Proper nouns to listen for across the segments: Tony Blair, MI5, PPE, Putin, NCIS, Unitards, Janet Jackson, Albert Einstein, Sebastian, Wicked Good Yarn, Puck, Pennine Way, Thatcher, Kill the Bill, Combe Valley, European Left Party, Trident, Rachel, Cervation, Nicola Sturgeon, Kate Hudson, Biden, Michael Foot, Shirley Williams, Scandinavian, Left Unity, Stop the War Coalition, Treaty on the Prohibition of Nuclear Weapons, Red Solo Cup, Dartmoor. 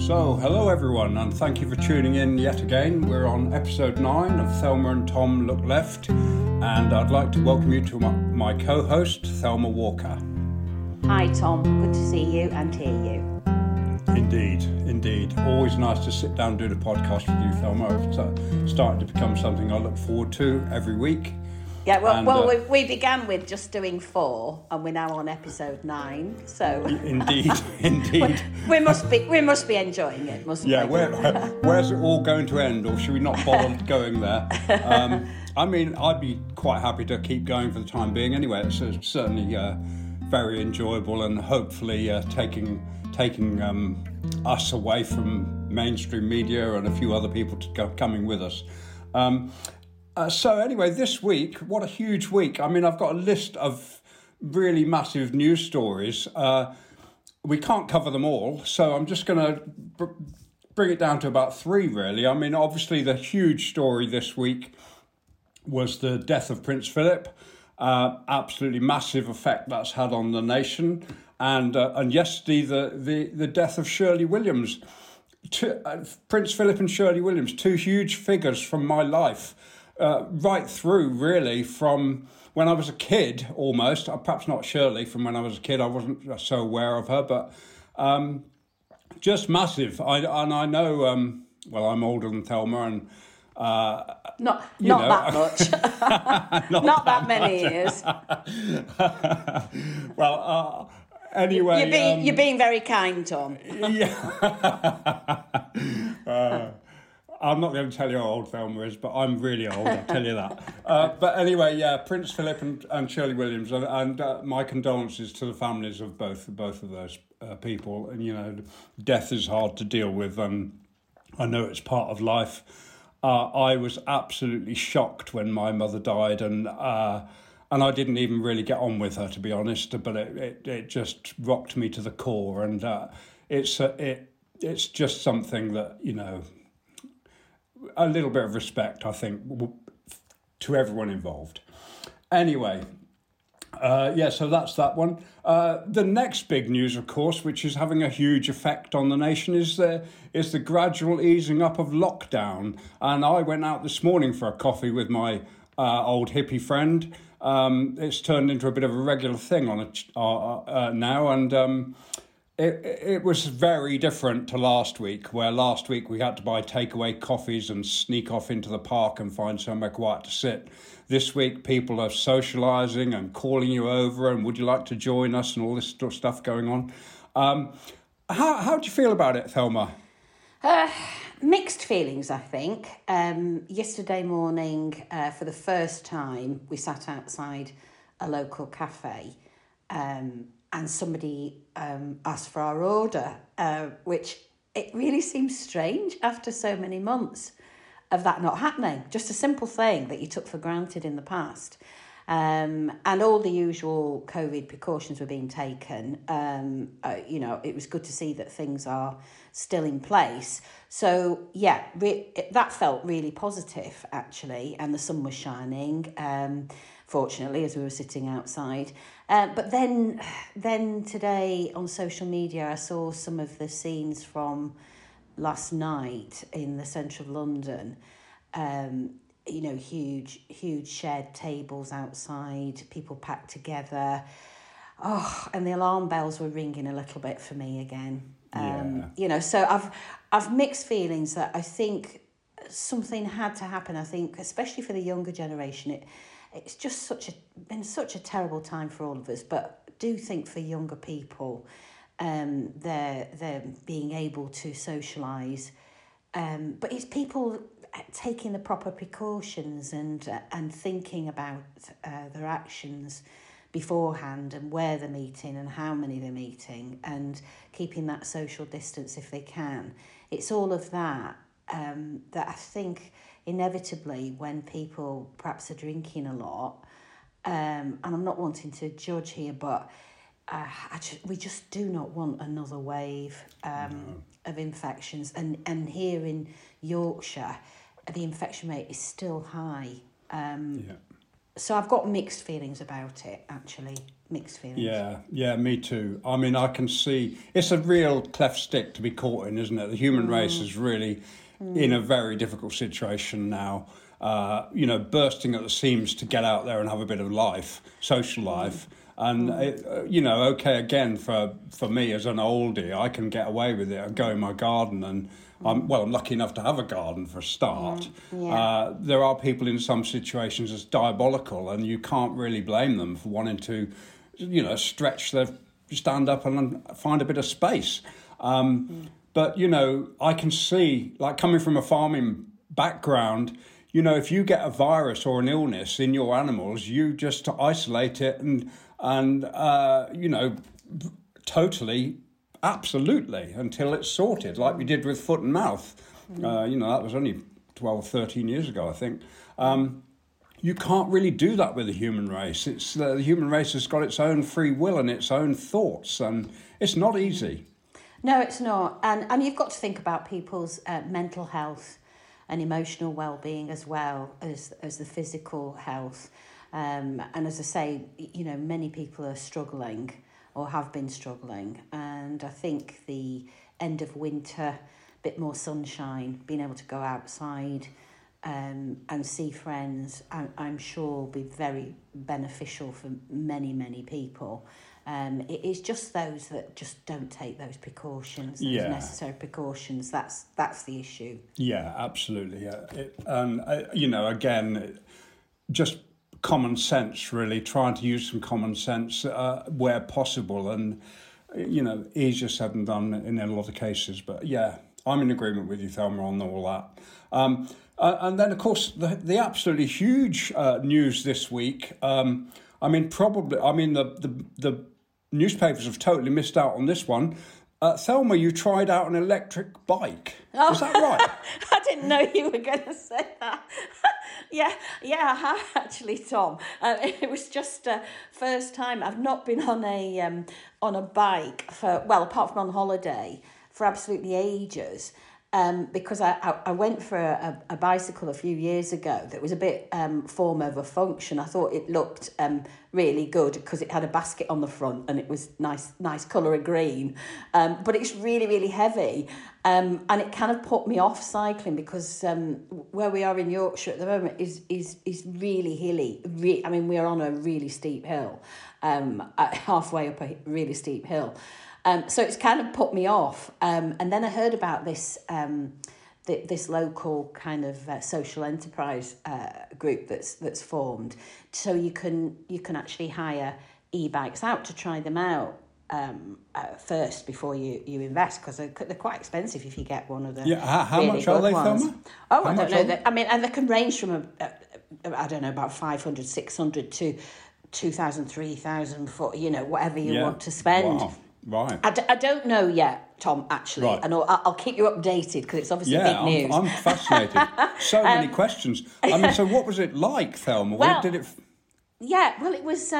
So, hello everyone, and thank you for tuning in yet again. We're on episode 9 of Thelma and Tom Look Left, and I'd like to welcome you to my co-host, Thelma Walker. Hi Tom, good to see you and hear you. Indeed. Always nice to sit down and do the podcast with you, Thelma. It's starting to become something I look forward to every week. Yeah, we began with just doing 4, and we're now on episode 9. So indeed, we must be enjoying it, mustn't we? Yeah, where's it all going to end, or should we not bother going there? I mean, I'd be quite happy to keep going for the time being. Anyway, it's certainly very enjoyable, and hopefully taking us away from mainstream media and a few other people coming with us. So anyway, this week, what a huge week. I mean, I've got a list of really massive news stories. We can't cover them all, so I'm just going to bring it down to about 3, really. I mean, obviously, the huge story this week was the death of Prince Philip. Absolutely massive effect that's had on the nation. And yesterday, the death of Shirley Williams. Prince Philip and Shirley Williams, 2 huge figures from my life. Right through, really, from when I was a kid, almost. Perhaps not Shirley, from when I was a kid. I wasn't so aware of her, but just massive. I know, I'm older than Thelma, and... Not that much. Not that many years. Well... Anyway, you're being very kind, Tom. Yeah. I'm not going to tell you how old Thelma is, but I'm really old, I'll tell you that. But anyway, yeah, Prince Philip and Shirley Williams, and my condolences to the families of both of those people. And, you know, death is hard to deal with, and I know it's part of life. I was absolutely shocked when my mother died, and I didn't even really get on with her, to be honest, but it just rocked me to the core, and it's just something that, you know, a little bit of respect, I think, to everyone involved. Anyway, so that's that one. The next big news, of course, which is having a huge effect on the nation, is the gradual easing up of lockdown. And I went out this morning for a coffee with my old hippie friend. It's turned into a bit of a regular thing now, and it was very different to last week, where last week we had to buy takeaway coffees and sneak off into the park and find somewhere quiet to sit. This week people are socialising and calling you over and would you like to join us and all this stuff going on. How do you feel about it, Thelma? Mixed feelings, I think. Yesterday morning, for the first time, we sat outside a local cafe, and somebody asked for our order, which it really seems strange after so many months of that not happening. Just a simple thing that you took for granted in the past. And all the usual COVID precautions were being taken. You know, it was good to see that things are still in place. So, yeah, that felt really positive, actually. And the sun was shining, fortunately, as we were sitting outside. But then today on social media, I saw some of the scenes from last night in the centre of London. You know, huge shared tables outside, people packed together. Oh, and the alarm bells were ringing a little bit for me again. You know, so I've mixed feelings that I think something had to happen. I think, especially for the younger generation, it's just been such a terrible time for all of us. But I do think for younger people, they're being able to socialise. But it's people taking the proper precautions and thinking about their actions beforehand and where they're meeting and how many they're meeting and keeping that social distance if they can. It's all of that that I think inevitably when people perhaps are drinking a lot, and I'm not wanting to judge here, but we just do not want another wave of infections. And here in Yorkshire, the infection rate is still high. So I've got mixed feelings about it, actually. Mixed feelings. Yeah, me too. I mean, I can see... It's a real cleft stick to be caught in, isn't it? The human race is really in a very difficult situation now, bursting at the seams to get out there and have a bit of life, social life. And, it, again, for me as an oldie, I can get away with it. I go in my garden and I'm lucky enough to have a garden for a start. There are people in some situations that's diabolical and you can't really blame them for wanting to, stretch their stand up and find a bit of space. But, I can see, like coming from a farming background, if you get a virus or an illness in your animals, you just isolate it and totally, absolutely, until it's sorted, like we did with foot and mouth. That was only 12, 13 years ago, I think. You can't really do that with the human race. It's the human race has got its own free will and its own thoughts, and it's not easy. No, it's not. And you've got to think about people's mental health and emotional well-being as well as the physical health. And as I say, many people are struggling or have been struggling. And I think the end of winter, a bit more sunshine, being able to go outside and see friends, I'm sure will be very beneficial for many, many people. It is just those that just don't take those precautions, necessary precautions. That's the issue. Yeah, absolutely. Yeah. Just common sense, really, trying to use some common sense where possible. And, easier said than done in a lot of cases. But, yeah, I'm in agreement with you, Thelma, on all that. And then, of course, the absolutely huge news this week... the newspapers have totally missed out on this one. Thelma, you tried out an electric bike. Oh. Is that right? I didn't know you were going to say that. Yeah, I have actually, Tom. It was just the first time. I've not been on a bike apart from on holiday, for absolutely ages. Because I went for a bicycle a few years ago that was a bit form over function. I thought it looked really good because it had a basket on the front and it was nice colour of green. But it's really, really heavy. And it kind of put me off cycling because where we are in Yorkshire at the moment is really hilly. We are on a really steep hill, halfway up a really steep hill. So it's kind of put me off. And then I heard about this this local kind of social enterprise group that's formed. So you can actually hire e-bikes out to try them out first before you invest, because they're quite expensive if you get one of the how much are they, Thelma? Oh, I don't know. And they can range from, about 500, 600 to 2,000, 3,000, whatever you want to spend. Wow. Right. I don't know yet, Tom, actually. Right. And I'll keep you updated because it's obviously big news. I'm fascinated. So many questions. So what was it like, Thelma? It was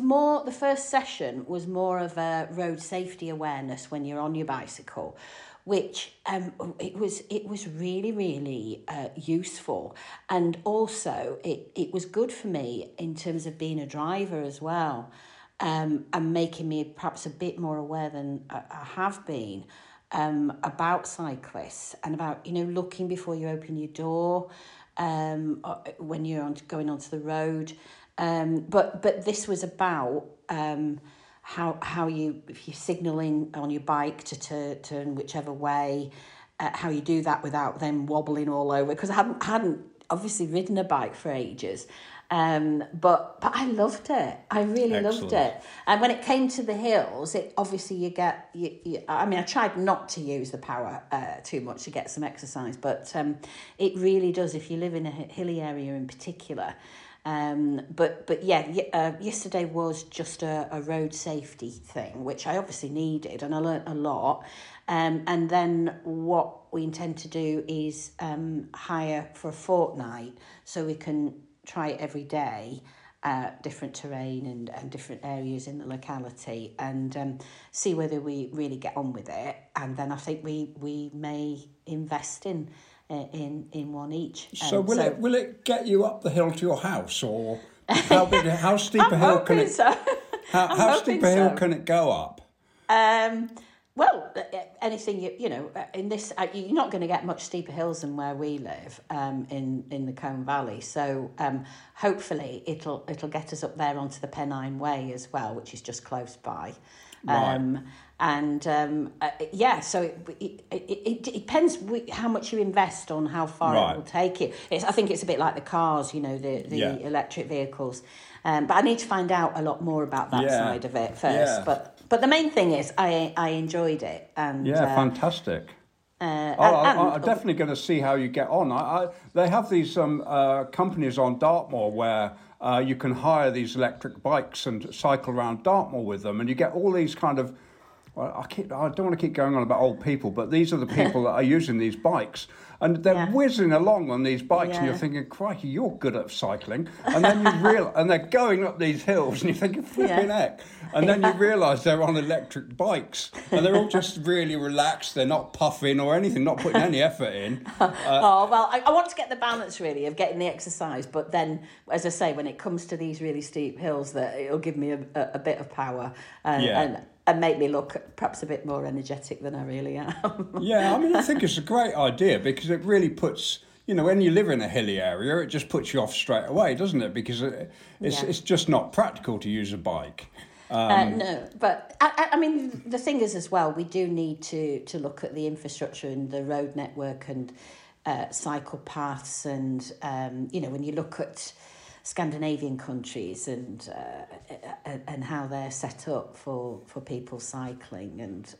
more, the first session was more of a road safety awareness when you're on your bicycle, which it was really, really useful. And also it was good for me in terms of being a driver as well. And making me perhaps a bit more aware than I have been about cyclists and about, looking before you open your door when you're going onto the road. But this was about how you, if you're signalling on your bike to turn whichever way, how you do that without them wobbling all over. Because I hadn't obviously ridden a bike for ages. But I loved it. I really loved it. And when it came to the hills, it obviously I tried not to use the power too much to get some exercise, but it really does if you live in a hilly area in particular. Yesterday was just a road safety thing, which I obviously needed, and I learnt a lot. And then what we intend to do is hire for a fortnight so we can try it every day, different terrain and different areas in the locality, and see whether we really get on with it. And then I think we may invest in one each. So will it get you up the hill to your house, or How big? How steep a hill can it? So. How steep a hill can it go up? Well, anything you know in this, you're not going to get much steeper hills than where we live in the Combe Valley. So hopefully it'll get us up there onto the Pennine Way as well, which is just close by. Right. So it depends how much you invest on how far right. it will take you. I think it's a bit like the cars, you know, the yeah. electric vehicles. But I need to find out a lot more about that yeah. side of it first. Yeah. But the main thing is I enjoyed it. And yeah, fantastic. I'm definitely going to see how you get on. They have these companies on Dartmoor where you can hire these electric bikes and cycle around Dartmoor with them, and you get all these kind of... Well, I don't want to keep going on about old people, but these are the people that are using these bikes, and they're yeah. whizzing along on these bikes, yeah. and you're thinking, "Crikey, you're good at cycling." And then you and they're going up these hills, and you're thinking, "Flipping yeah. heck!" And then yeah. you realise they're on electric bikes, and they're all just really relaxed. They're not puffing or anything, not putting any effort in. I want to get the balance really of getting the exercise, but then, as I say, when it comes to these really steep hills, that it'll give me a bit of power and make me look perhaps a bit more energetic than I really am. Yeah, I mean, I think it's a great idea because it really puts, you know, when you live in a hilly area, it just puts you off straight away, doesn't it? Because it's just not practical to use a bike. No, but I mean, the thing is as well, we do need to look at the infrastructure and the road network and cycle paths and, you know, when you look at Scandinavian countries and how they're set up for people cycling and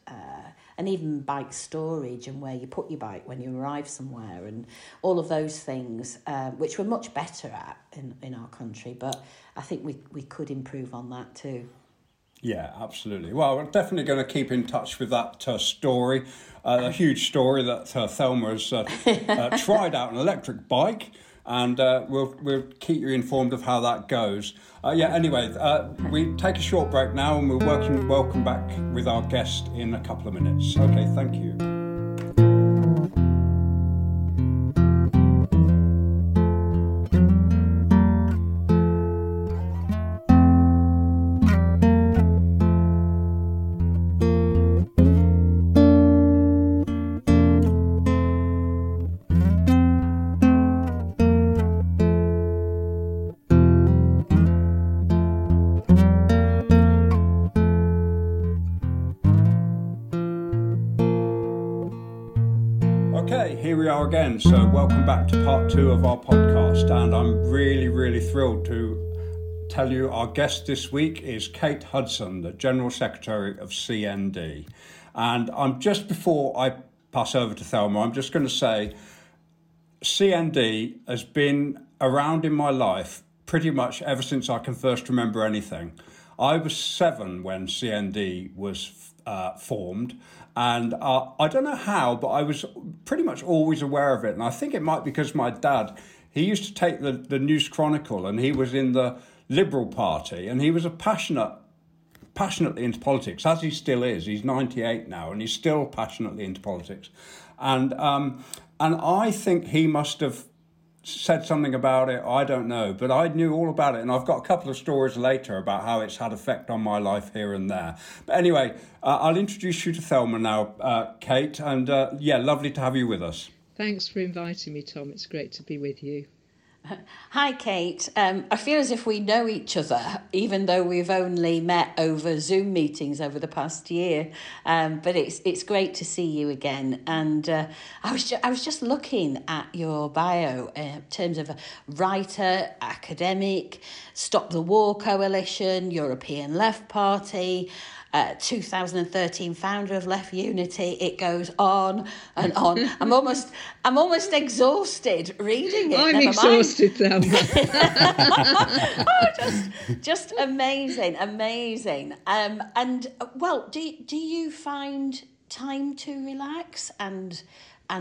even bike storage and where you put your bike when you arrive somewhere and all of those things, which we're much better at in our country, but I think we could improve on that too. Yeah, absolutely. Well, we're definitely going to keep in touch with that story, a huge story that Thelma has tried out an electric bike. And we'll keep you informed of how that goes. We take a short break now and we'll welcome back with our guest in a couple of minutes. Okay, thank you. Again, so welcome back to part 2 of our podcast, and I'm really, really thrilled to tell you our guest this week is Kate Hudson, the General Secretary of CND. And just before I pass over to Thelma, I'm just going to say CND has been around in my life pretty much ever since I can first remember anything. I was 7 when CND was formed, and I don't know how, but I was pretty much always aware of it. And I think it might be because my dad, he used to take the News Chronicle, and he was in the Liberal Party, and he was passionately into politics, as he still is. He's 98 now, and he's still passionately into politics. And I think he must have said something about it, I don't know, but I knew all about it, and I've got a couple of stories later about how it's had effect on my life here and there. But anyway, I'll introduce you to Thelma now, Kate, and lovely to have you with us. Thanks for inviting me, Tom. It's great to be with you. Hi, Kate. I feel as if we know each other, even though we've only met over Zoom meetings over the past year. But it's great to see you again. And I was just looking at your bio in terms of a writer, academic, Stop the War Coalition, European Left Party, 2013 founder of Left Unity. It goes on and on. I'm almost exhausted reading it. I'm exhausted now. Just amazing. Do you find time to relax and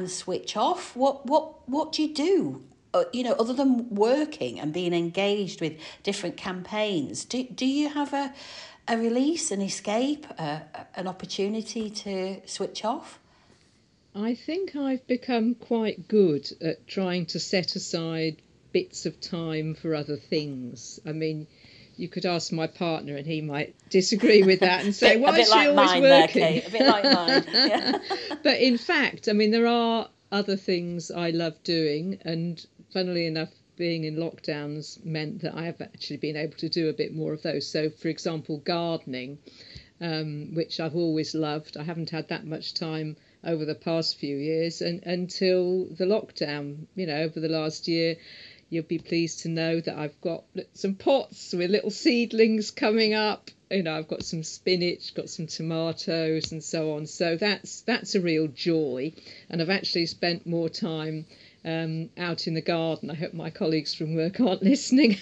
switch off? What do you do? You know, other than working and being engaged with different campaigns, do you have a release, an escape, an opportunity to switch off? I think I've become quite good at trying to set aside bits of time for other things. I mean, you could ask my partner and he might disagree with that and say, why is she always working? A bit like mine. Yeah. But in fact, I mean, there are other things I love doing, and funnily enough, being in lockdowns meant that I have actually been able to do a bit more of those. So, for example, gardening, which I've always loved. I haven't had that much time over the past few years, and until the lockdown, you know, over the last year, you'll be pleased to know that I've got some pots with little seedlings coming up. You know, I've got some spinach, got some tomatoes and so on. So that's a real joy. And I've actually spent more time out in the garden. I hope my colleagues from work aren't listening.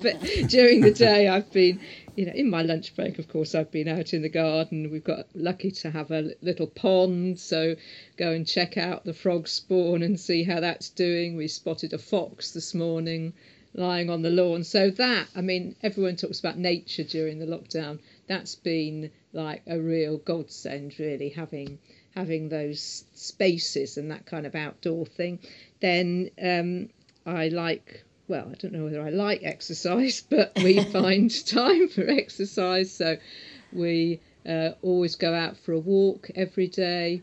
But during the day, I've been, you know, in my lunch break, of course, I've been out in the garden. We've got lucky to have a little pond, so go and check out the frog spawn and see how that's doing. We spotted a fox this morning lying on the lawn. So that, I mean, everyone talks about nature during the lockdown. That's been like a real godsend, really, having those spaces and that kind of outdoor thing. Then I like, well, I don't know whether I like exercise, but we find time for exercise. So we always go out for a walk every day.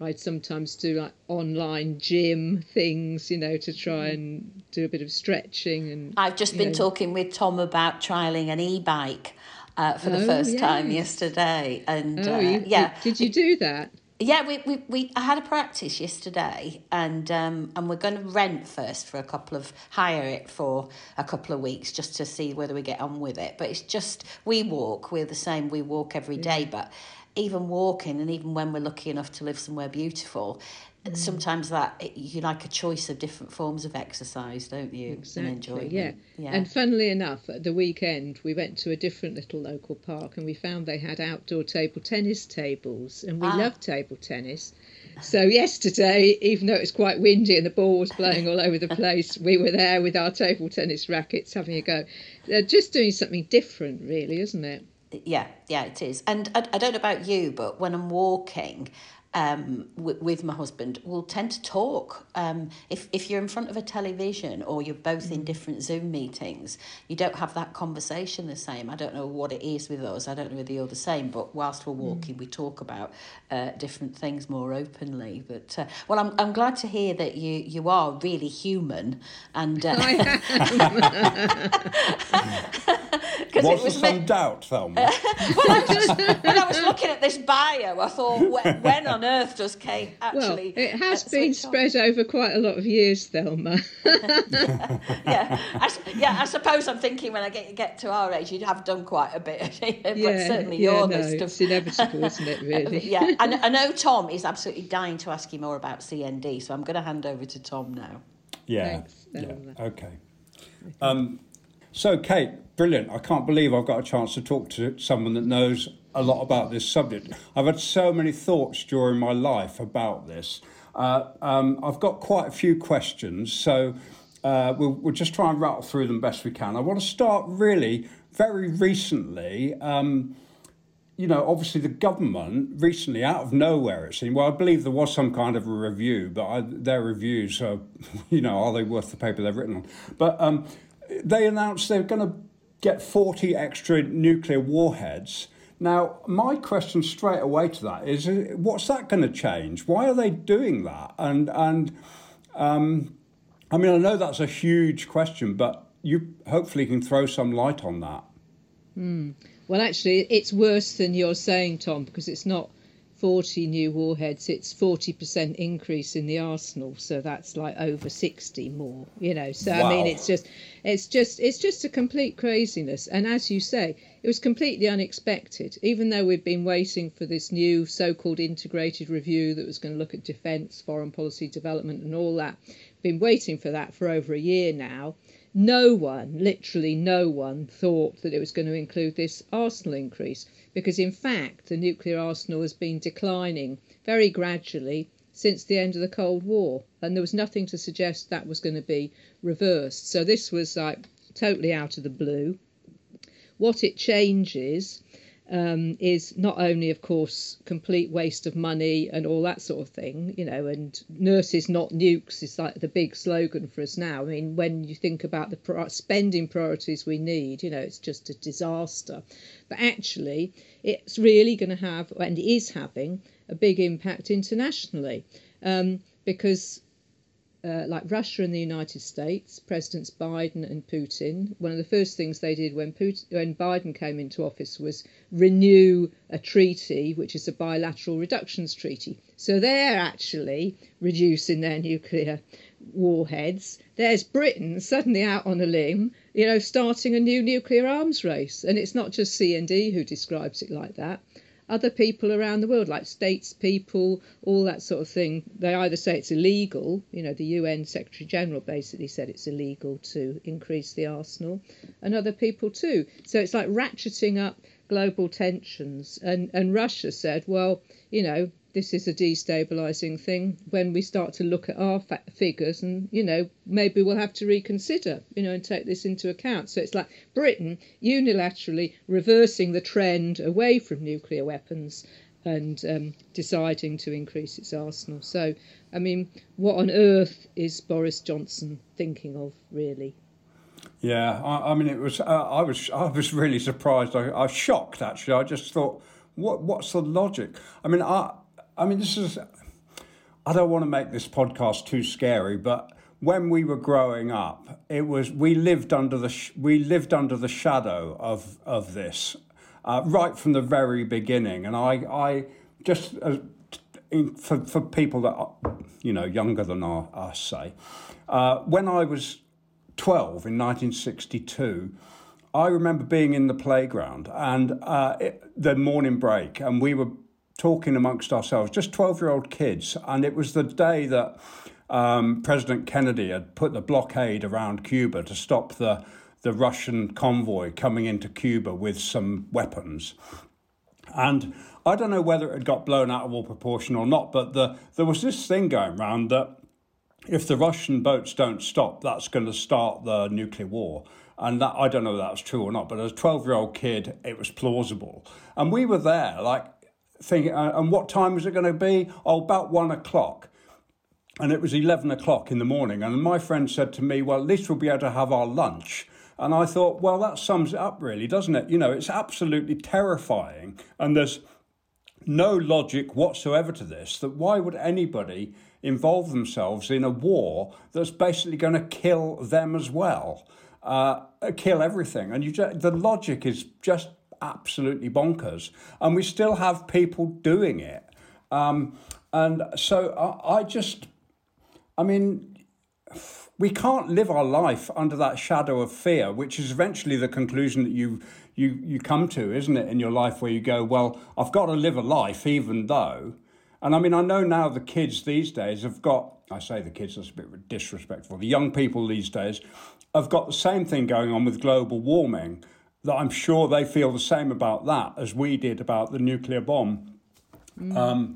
I'd sometimes do like online gym things, you know, to try and do a bit of stretching. And I've just been talking with Tom about trialing an e-bike for the first time yesterday. And did you do that? Yeah, I had a practice yesterday, and we're going to rent first for hire it for a couple of weeks just to see whether we get on with it. But it's just, we're the same, we walk every day, but even walking, and even when we're lucky enough to live somewhere beautiful, sometimes you like a choice of different forms of exercise, don't you? Exactly, and enjoy them. Yeah. And funnily enough, at the weekend, we went to a different little local park and we found they had outdoor table tennis tables, and we love table tennis. So yesterday, even though it was quite windy and the ball was blowing all over the place, we were there with our table tennis rackets having a go. They're just doing something different, really, isn't it? Yeah, it is. And I don't know about you, but when I'm walking with my husband, we'll tend to talk. If you're in front of a television or you're both in different Zoom meetings, you don't have that conversation the same. I don't know what it is with us. I don't know whether you're the same, but whilst we're walking, we talk about different things more openly. But well, I'm glad to hear that you are really human. And I am. Was there some doubt, Thelma? When I was looking at this bio, I thought, when on earth does Kate actually... Well, it has been spread over quite a lot of years, Thelma. I suppose I'm thinking when I get to our age, you'd have done quite a bit. But certainly your list of... It's inevitable, isn't it, really? Yeah, I know Tom is absolutely dying to ask you more about CND, so I'm going to hand over to Tom now. Yeah, Thanks, okay. So, Kate... Brilliant. I can't believe I've got a chance to talk to someone that knows a lot about this subject. I've had so many thoughts during my life about this. I've got quite a few questions, so we'll just try and rattle through them best we can. I want to start really very recently. You know, obviously the government recently, out of nowhere, it seemed. Well, I believe there was some kind of a review, but their reviews are, you know, are they worth the paper they've written on? But they announced they're going to get 40 extra nuclear warheads. Now, my question straight away to that is, what's that going to change? Why are they doing that? And I mean, I know that's a huge question, but you hopefully can throw some light on that. Well, actually, it's worse than you're saying, Tom, because it's not 40 new warheads, it's 40% increase in the arsenal, so that's like over 60 more, you know. So wow. I mean, it's just a complete craziness, and as you say, it was completely unexpected. Even though we've been waiting for this new so-called integrated review that was going to look at defence, foreign policy, development and all that, been waiting for that for over a year now, literally no one thought that it was going to include this arsenal increase, because in fact the nuclear arsenal has been declining very gradually since the end of the Cold War, and there was nothing to suggest that was going to be reversed. So this was like totally out of the blue. What it changes is not only, of course, complete waste of money and all that sort of thing, you know, and nurses not nukes is like the big slogan for us now. I mean, when you think about the spending priorities we need, you know, it's just a disaster. But actually, it's really going to have, and is having, a big impact internationally, because like Russia and the United States, Presidents Biden and Putin, one of the first things they did when Biden came into office was renew a treaty, which is a bilateral reductions treaty. So they're actually reducing their nuclear warheads. There's Britain suddenly out on a limb, you know, starting a new nuclear arms race. And it's not just CND who describes it like that. Other people around the world, like states people, all that sort of thing, they either say it's illegal, you know, the UN Secretary General basically said it's illegal to increase the arsenal, and other people too. So it's like ratcheting up global tensions. And Russia said, well, you know, this is a destabilising thing. When we start to look at our figures and, you know, maybe we'll have to reconsider, you know, and take this into account. So it's like Britain unilaterally reversing the trend away from nuclear weapons and deciding to increase its arsenal. So, I mean, what on earth is Boris Johnson thinking of, really? Yeah, I mean, it was I was really surprised. I was shocked, actually. I just thought, what's the logic? I mean, I mean, this is, I don't want to make this podcast too scary, but when we were growing up, it was, we lived under the shadow of this, right from the very beginning. And I just, for people that are, you know, younger than us, say, when I was 12 in 1962, I remember being in the playground and the morning break, and we were talking amongst ourselves, just 12-year-old kids. And it was the day that President Kennedy had put the blockade around Cuba to stop the Russian convoy coming into Cuba with some weapons. And I don't know whether it had got blown out of all proportion or not, but there was this thing going around that if the Russian boats don't stop, that's going to start the nuclear war. And that, I don't know if that was true or not, but as a 12-year-old kid, it was plausible. And we were there, like, thinking, and what time was it going to be? Oh, about 1 o'clock. And it was 11 o'clock in the morning. And my friend said to me, well, at least we'll be able to have our lunch. And I thought, well, that sums it up really, doesn't it? You know, it's absolutely terrifying. And there's no logic whatsoever to this, that why would anybody involve themselves in a war that's basically going to kill them as well, kill everything. And the logic is just absolutely bonkers, and we still have people doing it. And so I mean, we can't live our life under that shadow of fear, which is eventually the conclusion that you come to, isn't it, in your life, where you go, well, I've got to live a life even though. And I mean, I know now the kids these days have got, I say the kids, that's a bit disrespectful, the young people these days have got the same thing going on with global warming, that I'm sure they feel the same about that as we did about the nuclear bomb. Mm.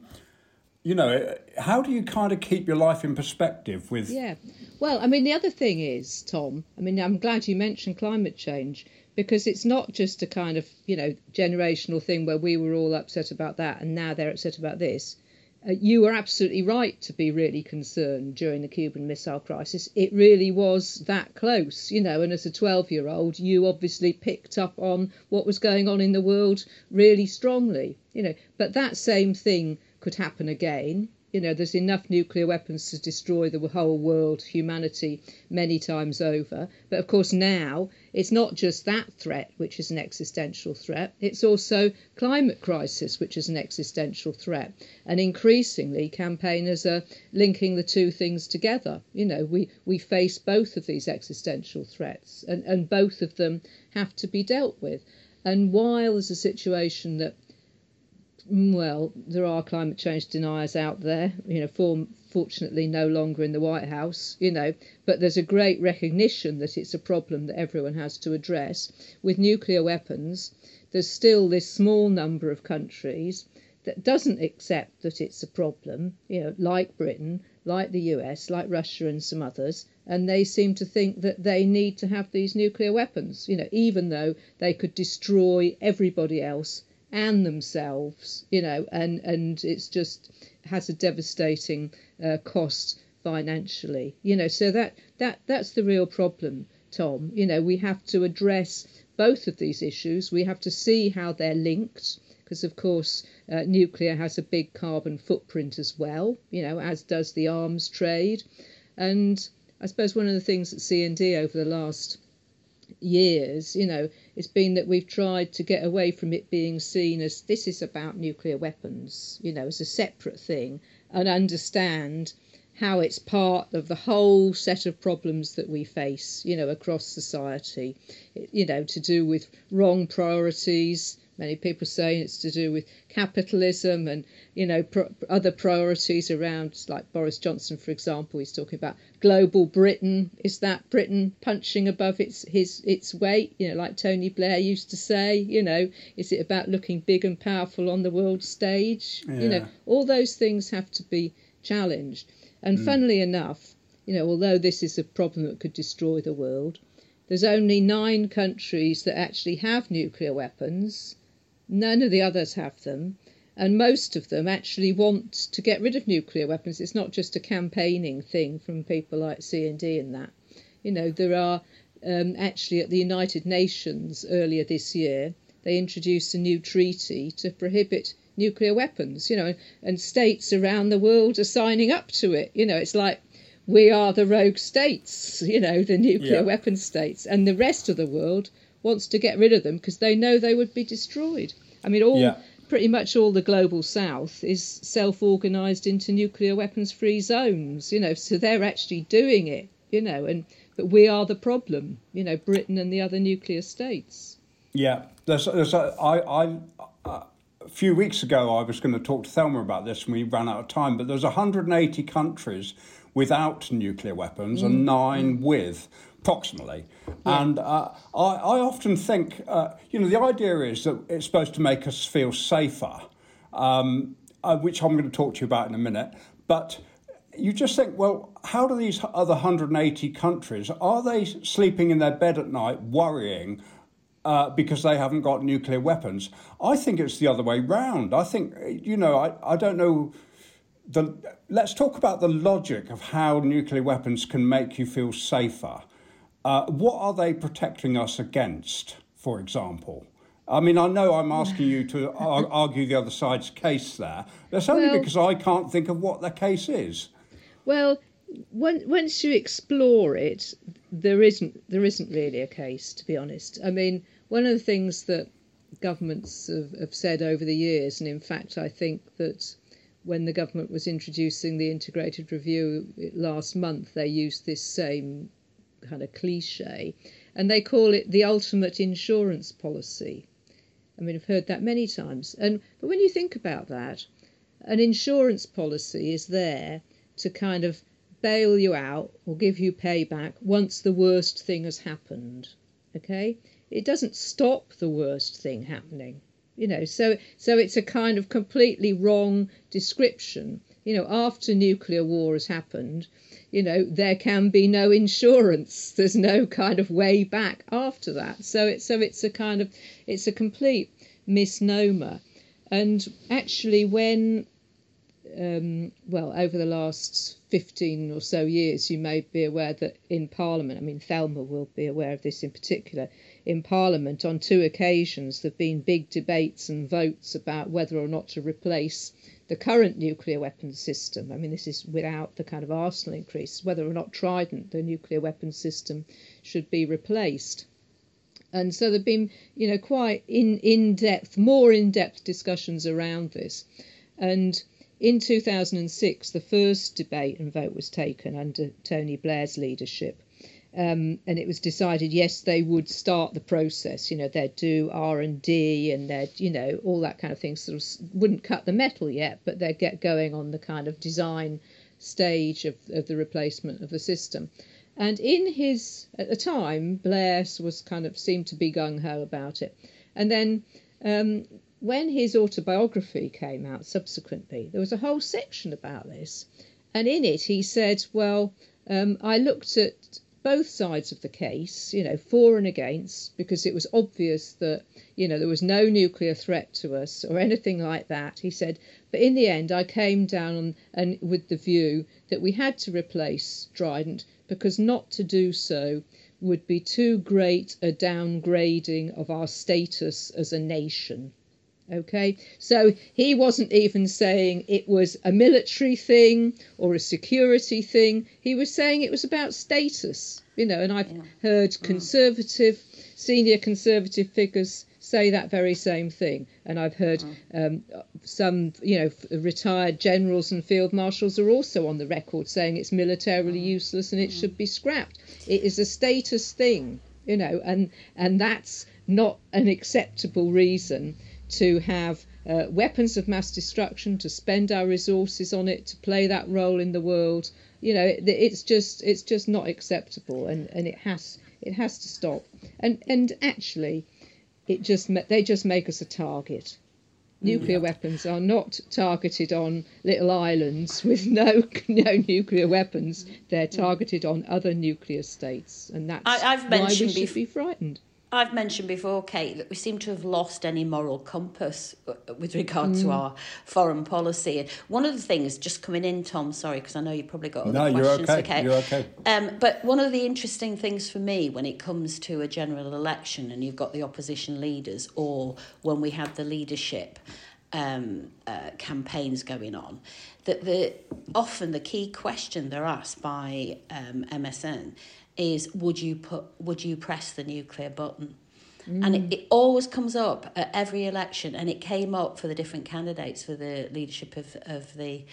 You know, how do you kind of keep your life in perspective with... Yeah, well, I mean, the other thing is, Tom, I mean, I'm glad you mentioned climate change, because it's not just a kind of, you know, generational thing where we were all upset about that and now they're upset about this. You were absolutely right to be really concerned during the Cuban Missile Crisis. It really was that close, you know, and as a 12-year-old, you obviously picked up on what was going on in the world really strongly, you know. But that same thing could happen again. You know, there's enough nuclear weapons to destroy the whole world, humanity, many times over. But of course, now it's not just that threat, which is an existential threat. It's also climate crisis, which is an existential threat. And increasingly, campaigners are linking the two things together. You know, we face both of these existential threats, and both of them have to be dealt with. And while there's a situation that, well, there are climate change deniers out there, you know, fortunately no longer in the White House, you know, but there's a great recognition that it's a problem that everyone has to address. With nuclear weapons, there's still this small number of countries that doesn't accept that it's a problem, you know, like Britain, like the US, like Russia and some others, and they seem to think that they need to have these nuclear weapons, you know, even though they could destroy everybody else and themselves, you know, and it's just has a devastating cost financially, you know. So that's the real problem, Tom. You know, we have to address both of these issues. We have to see how they're linked, because of course nuclear has a big carbon footprint as well, you know, as does the arms trade. And I suppose one of the things that CND over the last years, you know, it's been that we've tried to get away from it being seen as this is about nuclear weapons, you know, as a separate thing, and understand how it's part of the whole set of problems that we face, you know, across society, you know, to do with wrong priorities. Many people say it's to do with capitalism and, you know, other priorities around, like Boris Johnson, for example. He's talking about global Britain. Is that Britain punching above its weight? You know, like Tony Blair used to say, you know, is it about looking big and powerful on the world stage? Yeah. You know, all those things have to be challenged. And funnily enough, you know, although this is a problem that could destroy the world, there's only 9 countries that actually have nuclear weapons. None of the others have them, and most of them actually want to get rid of nuclear weapons. It's not just a campaigning thing from people like CND and that. You know, there are actually at the United Nations earlier this year, they introduced a new treaty to prohibit nuclear weapons, you know, and states around the world are signing up to it. You know, it's like we are the rogue states, you know, the nuclear weapon states, and the rest of the world wants to get rid of them because they know they would be destroyed. I mean, pretty much all the global south is self-organised into nuclear weapons-free zones, you know, so they're actually doing it, you know, but we are the problem, you know, Britain and the other nuclear states. Yeah, a few weeks ago I was going to talk to Thelma about this and we ran out of time, but there's 180 countries without nuclear weapons and 9 with, approximately. Yeah. And I often think, you know, the idea is that it's supposed to make us feel safer, which I'm going to talk to you about in a minute. But you just think, well, how do these other 180 countries, are they sleeping in their bed at night worrying because they haven't got nuclear weapons? I think it's the other way round. I think, you know, I don't know. Let's talk about the logic of how nuclear weapons can make you feel safer. What are they protecting us against, for example? I mean, I know I'm asking you to argue the other side's case there. That's only because I can't think of what the case is. Well, once you explore it, there isn't really a case, to be honest. I mean, one of the things that governments have said over the years, and in fact, I think that when the government was introducing the integrated review last month, they used this same kind of cliche, and they call it the ultimate insurance policy. I mean, I've heard that many times. But when you think about that, an insurance policy is there to kind of bail you out or give you payback once the worst thing has happened, okay? It doesn't stop the worst thing happening. You know, so it's a kind of completely wrong description. You know, after nuclear war has happened, you know, there can be no insurance. There's no kind of way back after that. So it's a complete misnomer. And actually, when over the last 15 or so years, you may be aware that in Parliament, I mean, Thelma will be aware of this in particular. In Parliament, on 2 occasions, there have been big debates and votes about whether or not to replace the current nuclear weapons system. I mean, this is without the kind of arsenal increase, whether or not Trident, the nuclear weapons system, should be replaced. And so there have been, you know, quite more in-depth discussions around this. And in 2006, the first debate and vote was taken under Tony Blair's leadership. And it was decided, yes, they would start the process. You know, they'd do R&D and they'd, you know, all that kind of thing. Sort of wouldn't cut the metal yet, but they'd get going on the kind of design stage of the replacement of the system. And at the time, Blair was kind of seemed to be gung-ho about it. And then when his autobiography came out subsequently, there was a whole section about this. And in it, he said, I looked at both sides of the case, you know, for and against, because it was obvious that, you know, there was no nuclear threat to us or anything like that. He said, but in the end, I came down and with the view that we had to replace Trident because not to do so would be too great a downgrading of our status as a nation. OK, so he wasn't even saying it was a military thing or a security thing. He was saying it was about status, you know, and I've heard conservative, senior conservative figures say that very same thing. And I've heard some, you know, retired generals and field marshals are also on the record saying it's militarily useless and it should be scrapped. It is a status thing, you know, and that's not an acceptable reason to have weapons of mass destruction, to spend our resources on it, to play that role in the world. You know, it's just not acceptable, and it has to stop. And actually, they just make us a target. Nuclear weapons are not targeted on little islands with no nuclear weapons. They're targeted on other nuclear states, and that's why we should be frightened. I've mentioned before, Kate, that we seem to have lost any moral compass with regard to our foreign policy. One of the things, just coming in, Tom, sorry, because I know you probably got other questions. No, you're okay. But one of the interesting things for me when it comes to a general election and you've got the opposition leaders, or when we had the leadership campaigns going on, that often the key question they're asked by MSN is, would you press the nuclear button? And it always comes up at every election, and it came up for the different candidates for the leadership of the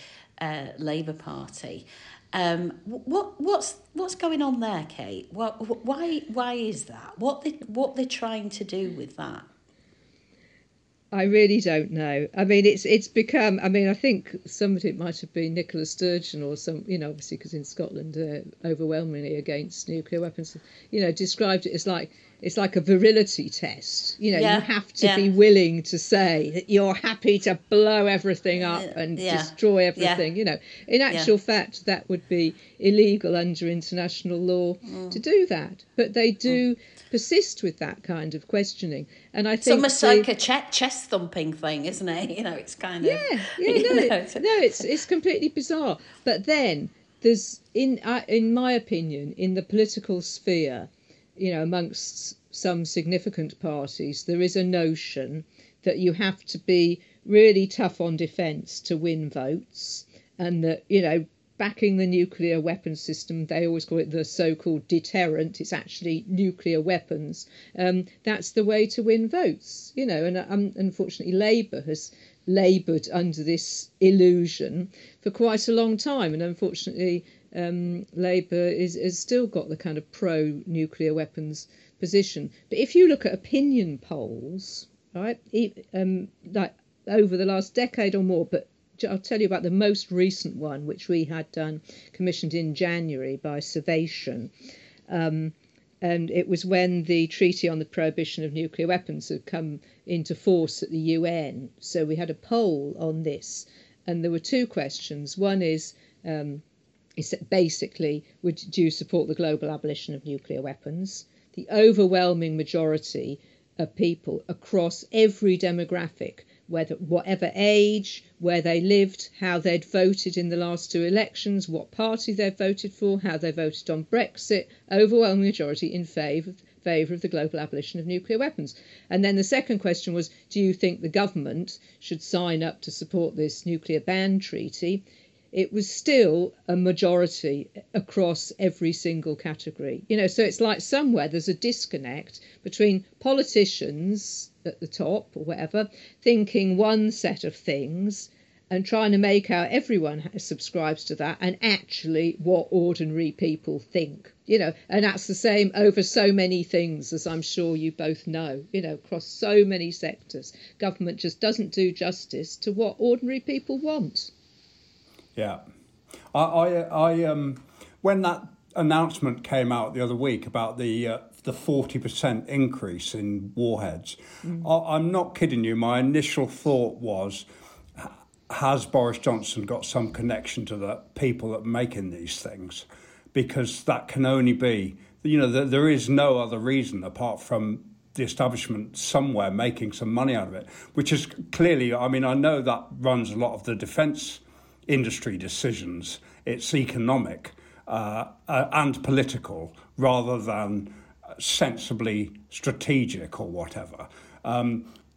Labour Party. What's going on there, Kate? Why is that? What they're trying to do with that? I really don't know. I mean, it's become, I mean, I think somebody, it might have been Nicola Sturgeon or some, you know, obviously because in Scotland they're overwhelmingly against nuclear weapons, you know, described it as it's like a virility test. You know, you have to be willing to say that you're happy to blow everything up and destroy everything. You know, in actual fact, that would be illegal under international law to do that. But they do persist with that kind of questioning. And I think it's almost like a chest thumping thing, isn't it? You know, it's kind of... It's completely bizarre. But then there's, in my opinion, in the political sphere, you know, amongst some significant parties, there is a notion that you have to be really tough on defence to win votes, and that, you know, backing the nuclear weapon system, they always call it the so-called deterrent, it's actually nuclear weapons, that's the way to win votes, you know, and unfortunately Labour has laboured under this illusion for quite a long time, and unfortunately Labour is still got the kind of pro-nuclear weapons position. But if you look at opinion polls, right, like over the last decade or more, but I'll tell you about the most recent one, which we had done, commissioned in January by Cervation, and it was when the Treaty on the Prohibition of Nuclear Weapons had come into force at the UN. So we had a poll on this, and there were two questions. One is... basically, do you support the global abolition of nuclear weapons? The overwhelming majority of people across every demographic, whatever age, where they lived, how they'd voted in the last two elections, what party they voted for, how they voted on Brexit, overwhelming majority in favour of the global abolition of nuclear weapons. And then the second question was, do you think the government should sign up to support this nuclear ban treaty? It was still a majority across every single category. You know, so it's like somewhere there's a disconnect between politicians at the top or whatever thinking one set of things and trying to make out everyone subscribes to that and actually what ordinary people think, you know, and that's the same over so many things, as I'm sure you both know, you know, across so many sectors. Government just doesn't do justice to what ordinary people want. Yeah, I when that announcement came out the other week about the 40% increase in warheads, I'm not kidding you. My initial thought was, has Boris Johnson got some connection to the people that are making these things? Because that can only be you know, there is no other reason apart from the establishment somewhere making some money out of it, which is clearly, I mean, I know that runs a lot of the defence industry decisions. It's economic and political rather than sensibly strategic or whatever.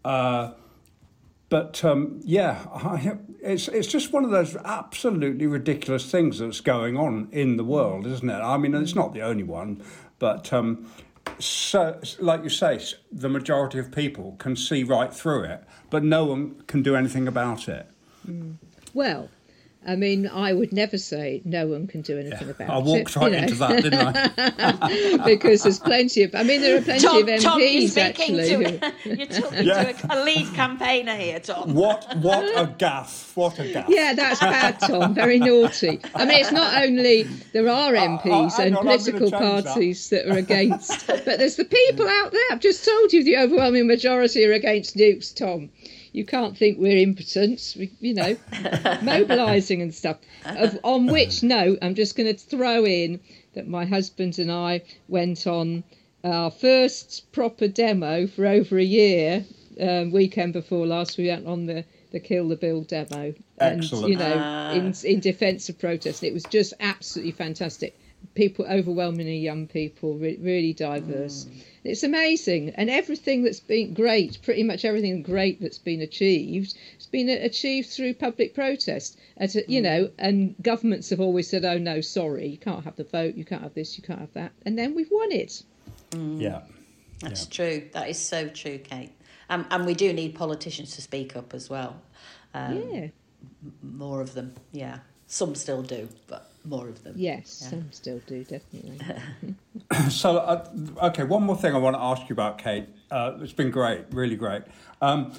It's just one of those absolutely ridiculous things that's going on in the world, isn't it? I mean, it's not the only one, but so, like you say, the majority of people can see right through it, but no one can do anything about it. Mm. Well, I mean, I would never say no one can do anything about it. I walked right into that, didn't I? Because there's plenty of... I mean, there are plenty of MPs, Tom, you're talking to a lead campaigner here, Tom. What a gaff. What a gaff. Yeah, that's bad, Tom. Very naughty. I mean, it's not only there are MPs and political parties that are against, but there's the people out there. I've just told you the overwhelming majority are against nukes, Tom. You can't think we're impotents, you know, mobilising and stuff. On which note, I'm just going to throw in that my husband and I went on our first proper demo for over a year, weekend before last, we went on the Kill the Bill demo. Excellent. And, you know, in defence of protest. It was just absolutely fantastic. People, overwhelmingly young people, really diverse. It's amazing, and everything that's been great, pretty much everything great that's been achieved, has been achieved through public protest. As you know, and governments have always said, "Oh no, sorry, you can't have the vote, you can't have this, you can't have that," and then we've won it. Yeah, that's true. That is so true, Kate. And we do need politicians to speak up as well. More of them. Yeah, some still do, but. More of them. Yes, some still do, definitely. So, OK, one more thing I want to ask you about, Kate. It's been great, really great. I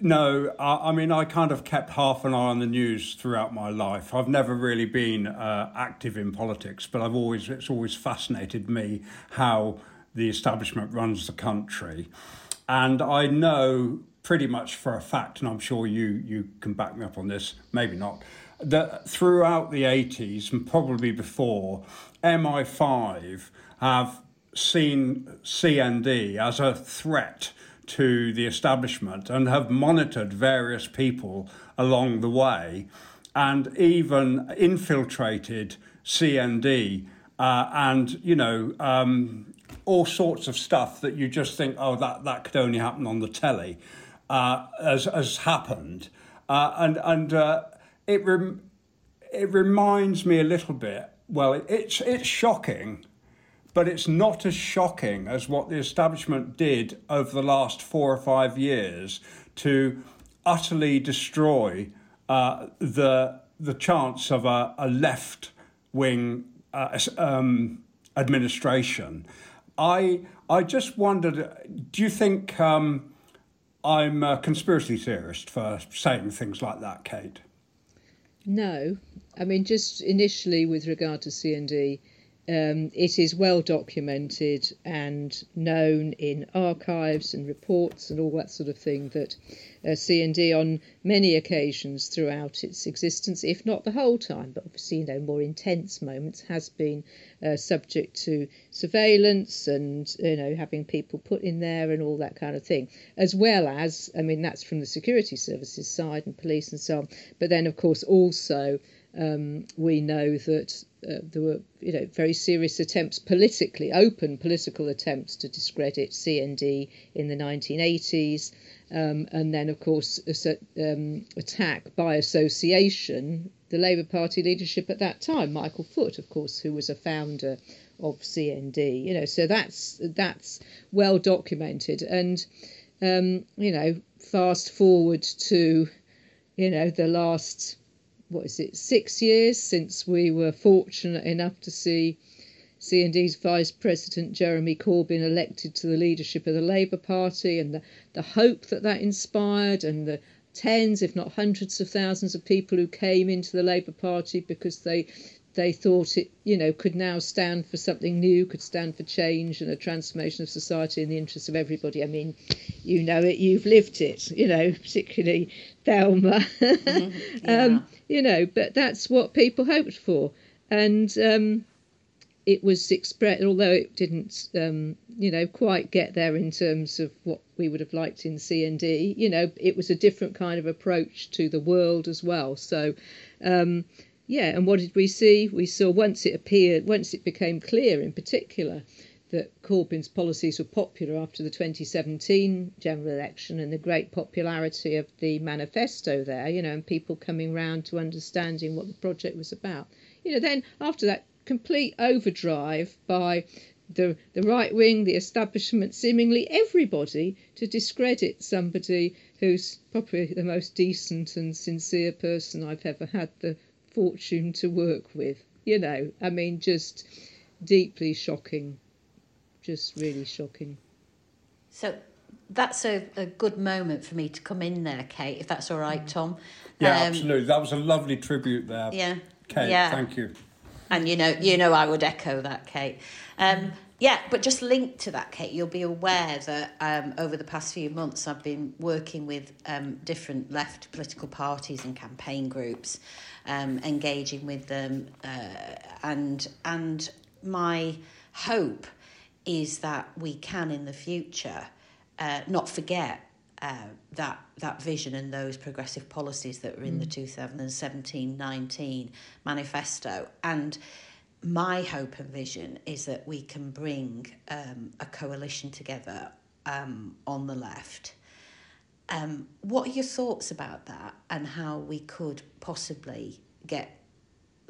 kind of kept half an eye on the news throughout my life. I've never really been active in politics, but it's always fascinated me how the establishment runs the country. And I know pretty much for a fact, and I'm sure you can back me up on this, maybe not, that throughout the 80s and probably before, MI5 have seen CND as a threat to the establishment and have monitored various people along the way and even infiltrated CND and all sorts of stuff that you just think, oh, that could only happen on the telly, has happened. It reminds me a little bit, well, it's shocking, but it's not as shocking as what the establishment did over the last 4 or 5 years to utterly destroy the chance of a left-wing administration. I just wondered, do you think I'm a conspiracy theorist for saying things like that, Kate? No, I mean, just initially with regard to CND, it is well documented and known in archives and reports and all that sort of thing that CND on many occasions throughout its existence, if not the whole time, but obviously, you know, more intense moments, has been subject to surveillance and, you know, having people put in there and all that kind of thing, as well as, I mean, that's from the security services side and police and so on. But then, of course, also we know that there were, you know, very serious attempts politically, open political attempts to discredit CND in the 1980s, and then, of course, attack by association the Labour Party leadership at that time, Michael Foot, of course, who was a founder of CND. You know, so that's well documented, and you know, fast forward to, you know, the last. What is it, 6 years since we were fortunate enough to see CND's Vice President Jeremy Corbyn elected to the leadership of the Labour Party, and the hope that inspired, and the tens, if not hundreds of thousands of people who came into the Labour Party because they thought it, you know, could now stand for something new, could stand for change and a transformation of society in the interests of everybody. I mean, you know it, you've lived it, you know, particularly Thelma. You know, but that's what people hoped for. And it was expressed, although it didn't, you know, quite get there in terms of what we would have liked in CND, you know, it was a different kind of approach to the world as well. So, yeah, and what did we see? We saw once it appeared, once it became clear in particular that Corbyn's policies were popular after the 2017 general election and the great popularity of the manifesto there, you know, and people coming round to understanding what the project was about. You know, then after that, complete overdrive by the right wing, the establishment, seemingly everybody, to discredit somebody who's probably the most decent and sincere person I've ever had the fortune to work with. You know, I mean, just deeply shocking. Just really shocking. So that's a good moment for me to come in there, Kate, if that's all right, Tom. Yeah, absolutely. That was a lovely tribute there. Yeah. Kate, yeah. Thank you. And you know, I would echo that, Kate. Yeah, but just linked to that, Kate, you'll be aware that over the past few months I've been working with different left political parties and campaign groups, engaging with them, and my hope is that we can in the future not forget that vision and those progressive policies that were in the 2017-19 manifesto. And my hope and vision is that we can bring a coalition together on the left. What are your thoughts about that and how we could possibly get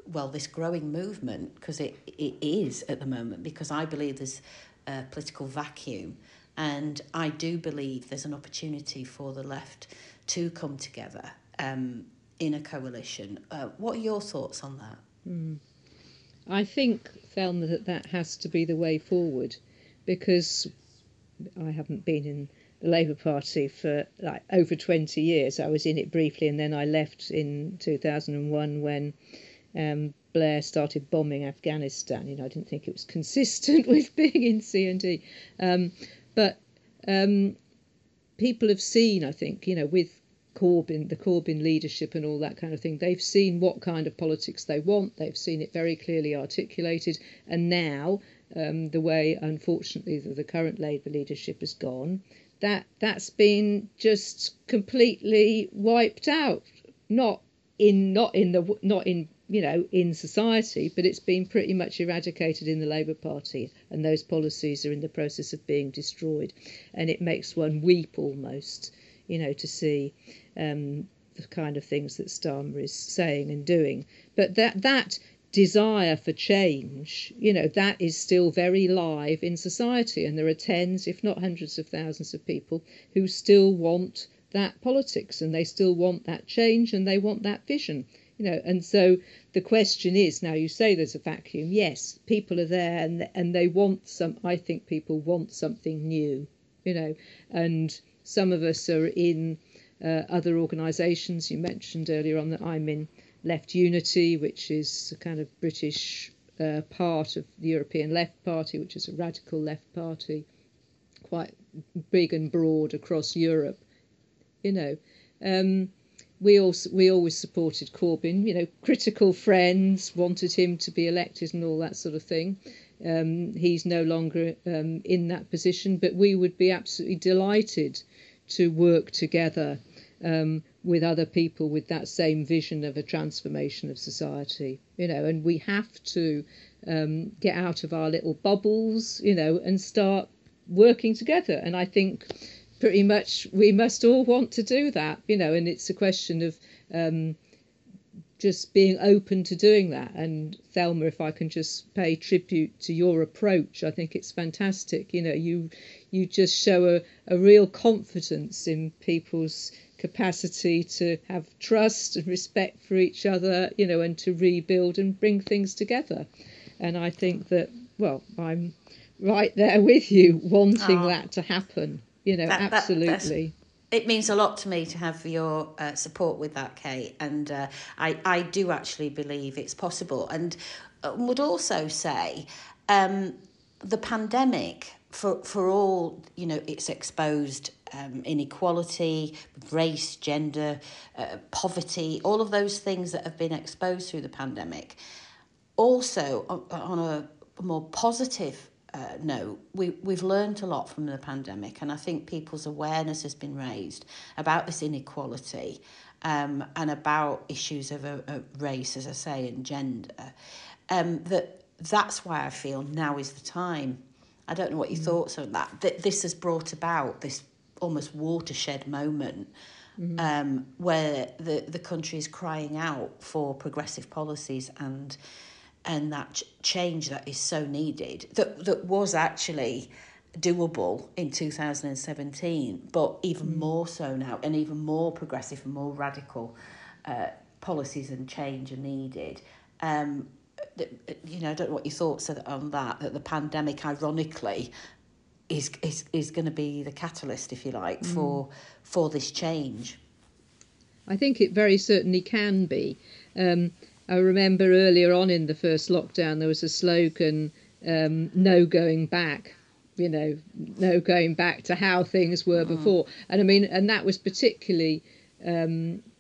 this growing movement, because it is at the moment, because I believe there's a political vacuum, and I do believe there's an opportunity for the left to come together in a coalition. What are your thoughts on that? I think, Thelma, that has to be the way forward, because I haven't been in the Labour Party for like over 20 years. I was in it briefly and then I left in 2001 when Blair started bombing Afghanistan. You know, I didn't think it was consistent with being in CND. But people have seen, I think, you know, with Corbyn, the Corbyn leadership and all that kind of thing, they've seen what kind of politics they want. They've seen it very clearly articulated. And now the way, unfortunately, that the current Labour leadership has gone, that's been just completely wiped out. Not in you know, in society, but it's been pretty much eradicated in the Labour Party, and those policies are in the process of being destroyed. And it makes one weep almost, you know, to see the kind of things that Starmer is saying and doing. But that desire for change, you know, that is still very live in society, and there are tens, if not hundreds of thousands of people who still want that politics, and they still want that change, and they want that vision. You know, and so the question is, now you say there's a vacuum. Yes, people are there and they want some. I think people want something new, you know, and some of us are in other organisations. You mentioned earlier on that I'm in Left Unity, which is a kind of British part of the European Left Party, which is a radical left party, quite big and broad across Europe, you know. We always supported Corbyn, you know, critical friends wanted him to be elected and all that sort of thing. He's no longer in that position, but we would be absolutely delighted to work together with other people with that same vision of a transformation of society, you know, and we have to get out of our little bubbles, you know, and start working together. And I think pretty much we must all want to do that, you know, and it's a question of just being open to doing that. And Thelma, if I can just pay tribute to your approach, I think it's fantastic. You know, you just show a real confidence in people's capacity to have trust and respect for each other, you know, and to rebuild and bring things together. And I think that, well, I'm right there with you wanting that to happen. You know, absolutely. It means a lot to me to have your support with that, Kate. And I do actually believe it's possible. And would also say the pandemic, for all, you know, it's exposed inequality, race, gender, poverty, all of those things that have been exposed through the pandemic. Also, on a more positive note, we've learned a lot from the pandemic, and I think people's awareness has been raised about this inequality and about issues of race, as I say, and gender. That's why I feel now is the time. I don't know what your thoughts on that. This has brought about this almost watershed moment where the country is crying out for progressive policies and that change that is so needed, that was actually doable in 2017, but even more so now, and even more progressive and more radical policies and change are needed. I don't know what your thoughts are on that. That the pandemic, ironically, is going to be the catalyst, if you like, for this change. I think it very certainly can be. I remember earlier on in the first lockdown there was a slogan, "No going back," no going back to how things were before. And I mean, and that was particularly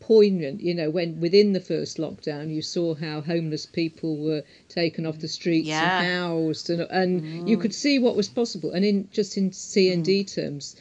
poignant, when within the first lockdown you saw how homeless people were taken off the streets and housed, and you could see what was possible. And in CND terms,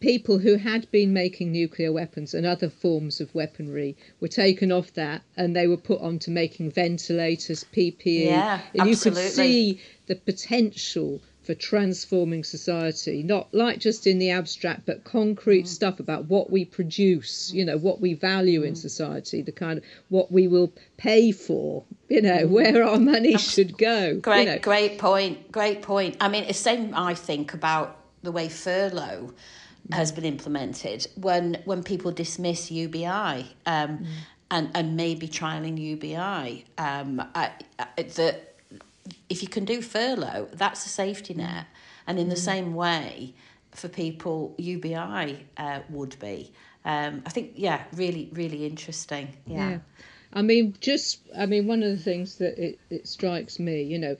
people who had been making nuclear weapons and other forms of weaponry were taken off that, and they were put on to making ventilators, PPE, and absolutely. You could see the potential for transforming society, not like just in the abstract, but concrete stuff about what we produce, what we value in society, the kind of what we will pay for, where our money should go. Great point. I mean, it's the same, I think, about the way furlough has been implemented when people dismiss UBI and maybe trialing UBI. If you can do furlough, that's a safety net. And in the same way, for people, UBI would be. I think, really, really interesting. Yeah. I mean, one of the things that it strikes me,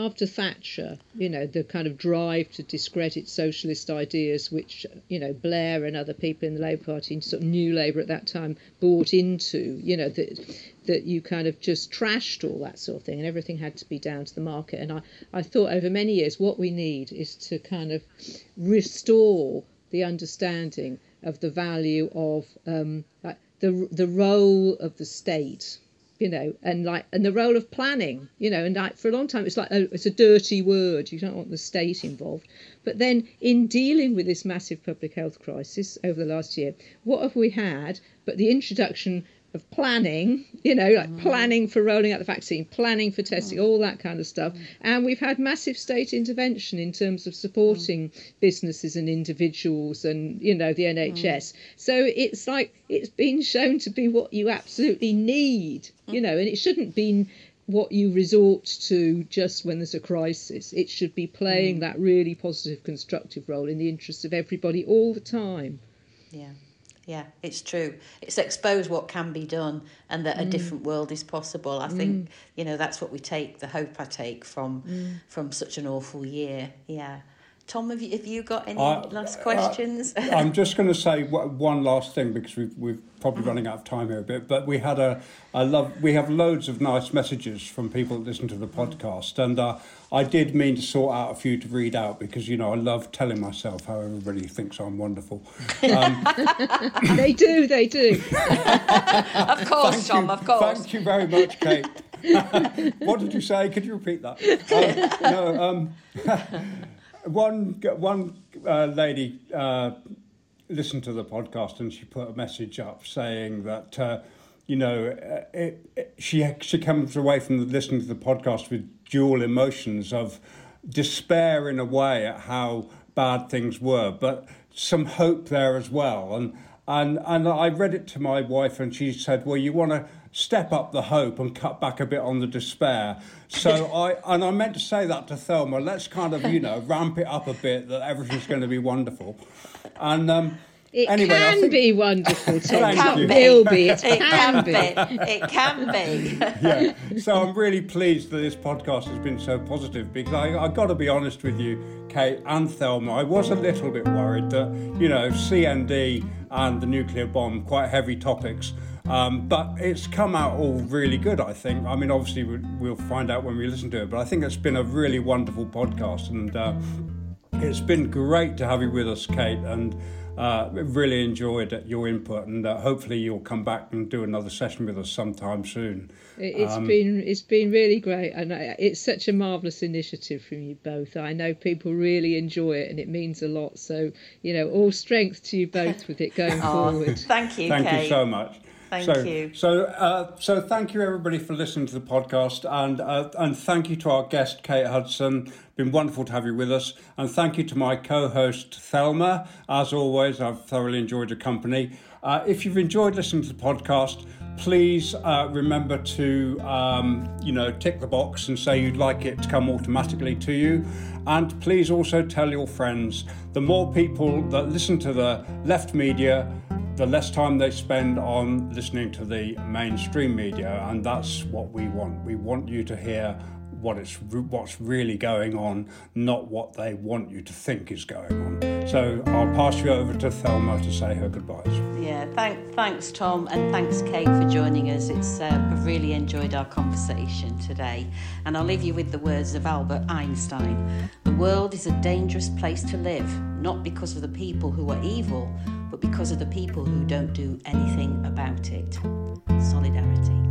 after Thatcher, the kind of drive to discredit socialist ideas, which, Blair and other people in the Labour Party and sort of New Labour at that time bought into, that you kind of just trashed all that sort of thing, and everything had to be down to the market. And I thought over many years, what we need is to kind of restore the understanding of the value of the role of the state, and the role of planning, for a long time, it's like, oh, it's a dirty word. You don't want the state involved. But then in dealing with this massive public health crisis over the last year, what have we had but the introduction of planning, planning for rolling out the vaccine, planning for testing, all that kind of stuff. And we've had massive state intervention in terms of supporting businesses and individuals and, the NHS. So it's like it's been shown to be what you absolutely need, and it shouldn't be what you resort to just when there's a crisis. It should be playing that really positive, constructive role in the interests of everybody all the time. Yeah. Yeah, it's true. It's exposed what can be done and that a different world is possible. I think, that's what we take, the hope I take from such an awful year. Yeah. Tom, have you got any last questions? I'm just going to say one last thing because we're probably running out of time here a bit. But we had we have loads of nice messages from people that listen to the podcast, and I did mean to sort out a few to read out because I love telling myself how everybody thinks I'm wonderful. They do. Of course, Tom. Thank you very much, Kate. What did you say? Could you repeat that? One lady listened to the podcast and she put a message up saying that, she comes away from listening to the podcast with dual emotions of despair in a way at how bad things were, but some hope there as well. And I read it to my wife and she said, well, you want to step up the hope and cut back a bit on the despair. So I meant to say that to Thelma, let's kind of, ramp it up a bit that everything's going to be wonderful. And be wonderful, Tom. It can be. Yeah. So I'm really pleased that this podcast has been so positive because I've got to be honest with you, Kate and Thelma, I was a little bit worried that, CND and the nuclear bomb, quite heavy topics, But it's come out all really good, I think. I mean, obviously, we'll find out when we listen to it, but I think it's been a really wonderful podcast, and it's been great to have you with us, Kate, and really enjoyed your input, and hopefully you'll come back and do another session with us sometime soon. It's been really great, and it's such a marvellous initiative from you both. I know people really enjoy it, and it means a lot. So, you know, all strength to you both with it going forward. Thank you, Kate. Thank you so much. Thank you. So thank you, everybody, for listening to the podcast, and thank you to our guest, Kate Hudson. Been wonderful to have you with us. And thank you to my co-host, Thelma. As always, I've thoroughly enjoyed your company. If you've enjoyed listening to the podcast, please remember to, tick the box and say you'd like it to come automatically to you. And please also tell your friends. The more people that listen to the left media, the less time they spend on listening to the mainstream media, and that's what we want. We want you to hear what's really going on, not what they want you to think is going on. So I'll pass you over to Thelma to say her goodbyes. Yeah, thanks, Tom, and thanks, Kate, for joining us. It's I've really enjoyed our conversation today, and I'll leave you with the words of Albert Einstein. The world is a dangerous place to live, not because of the people who are evil, but because of the people who don't do anything about it. Solidarity.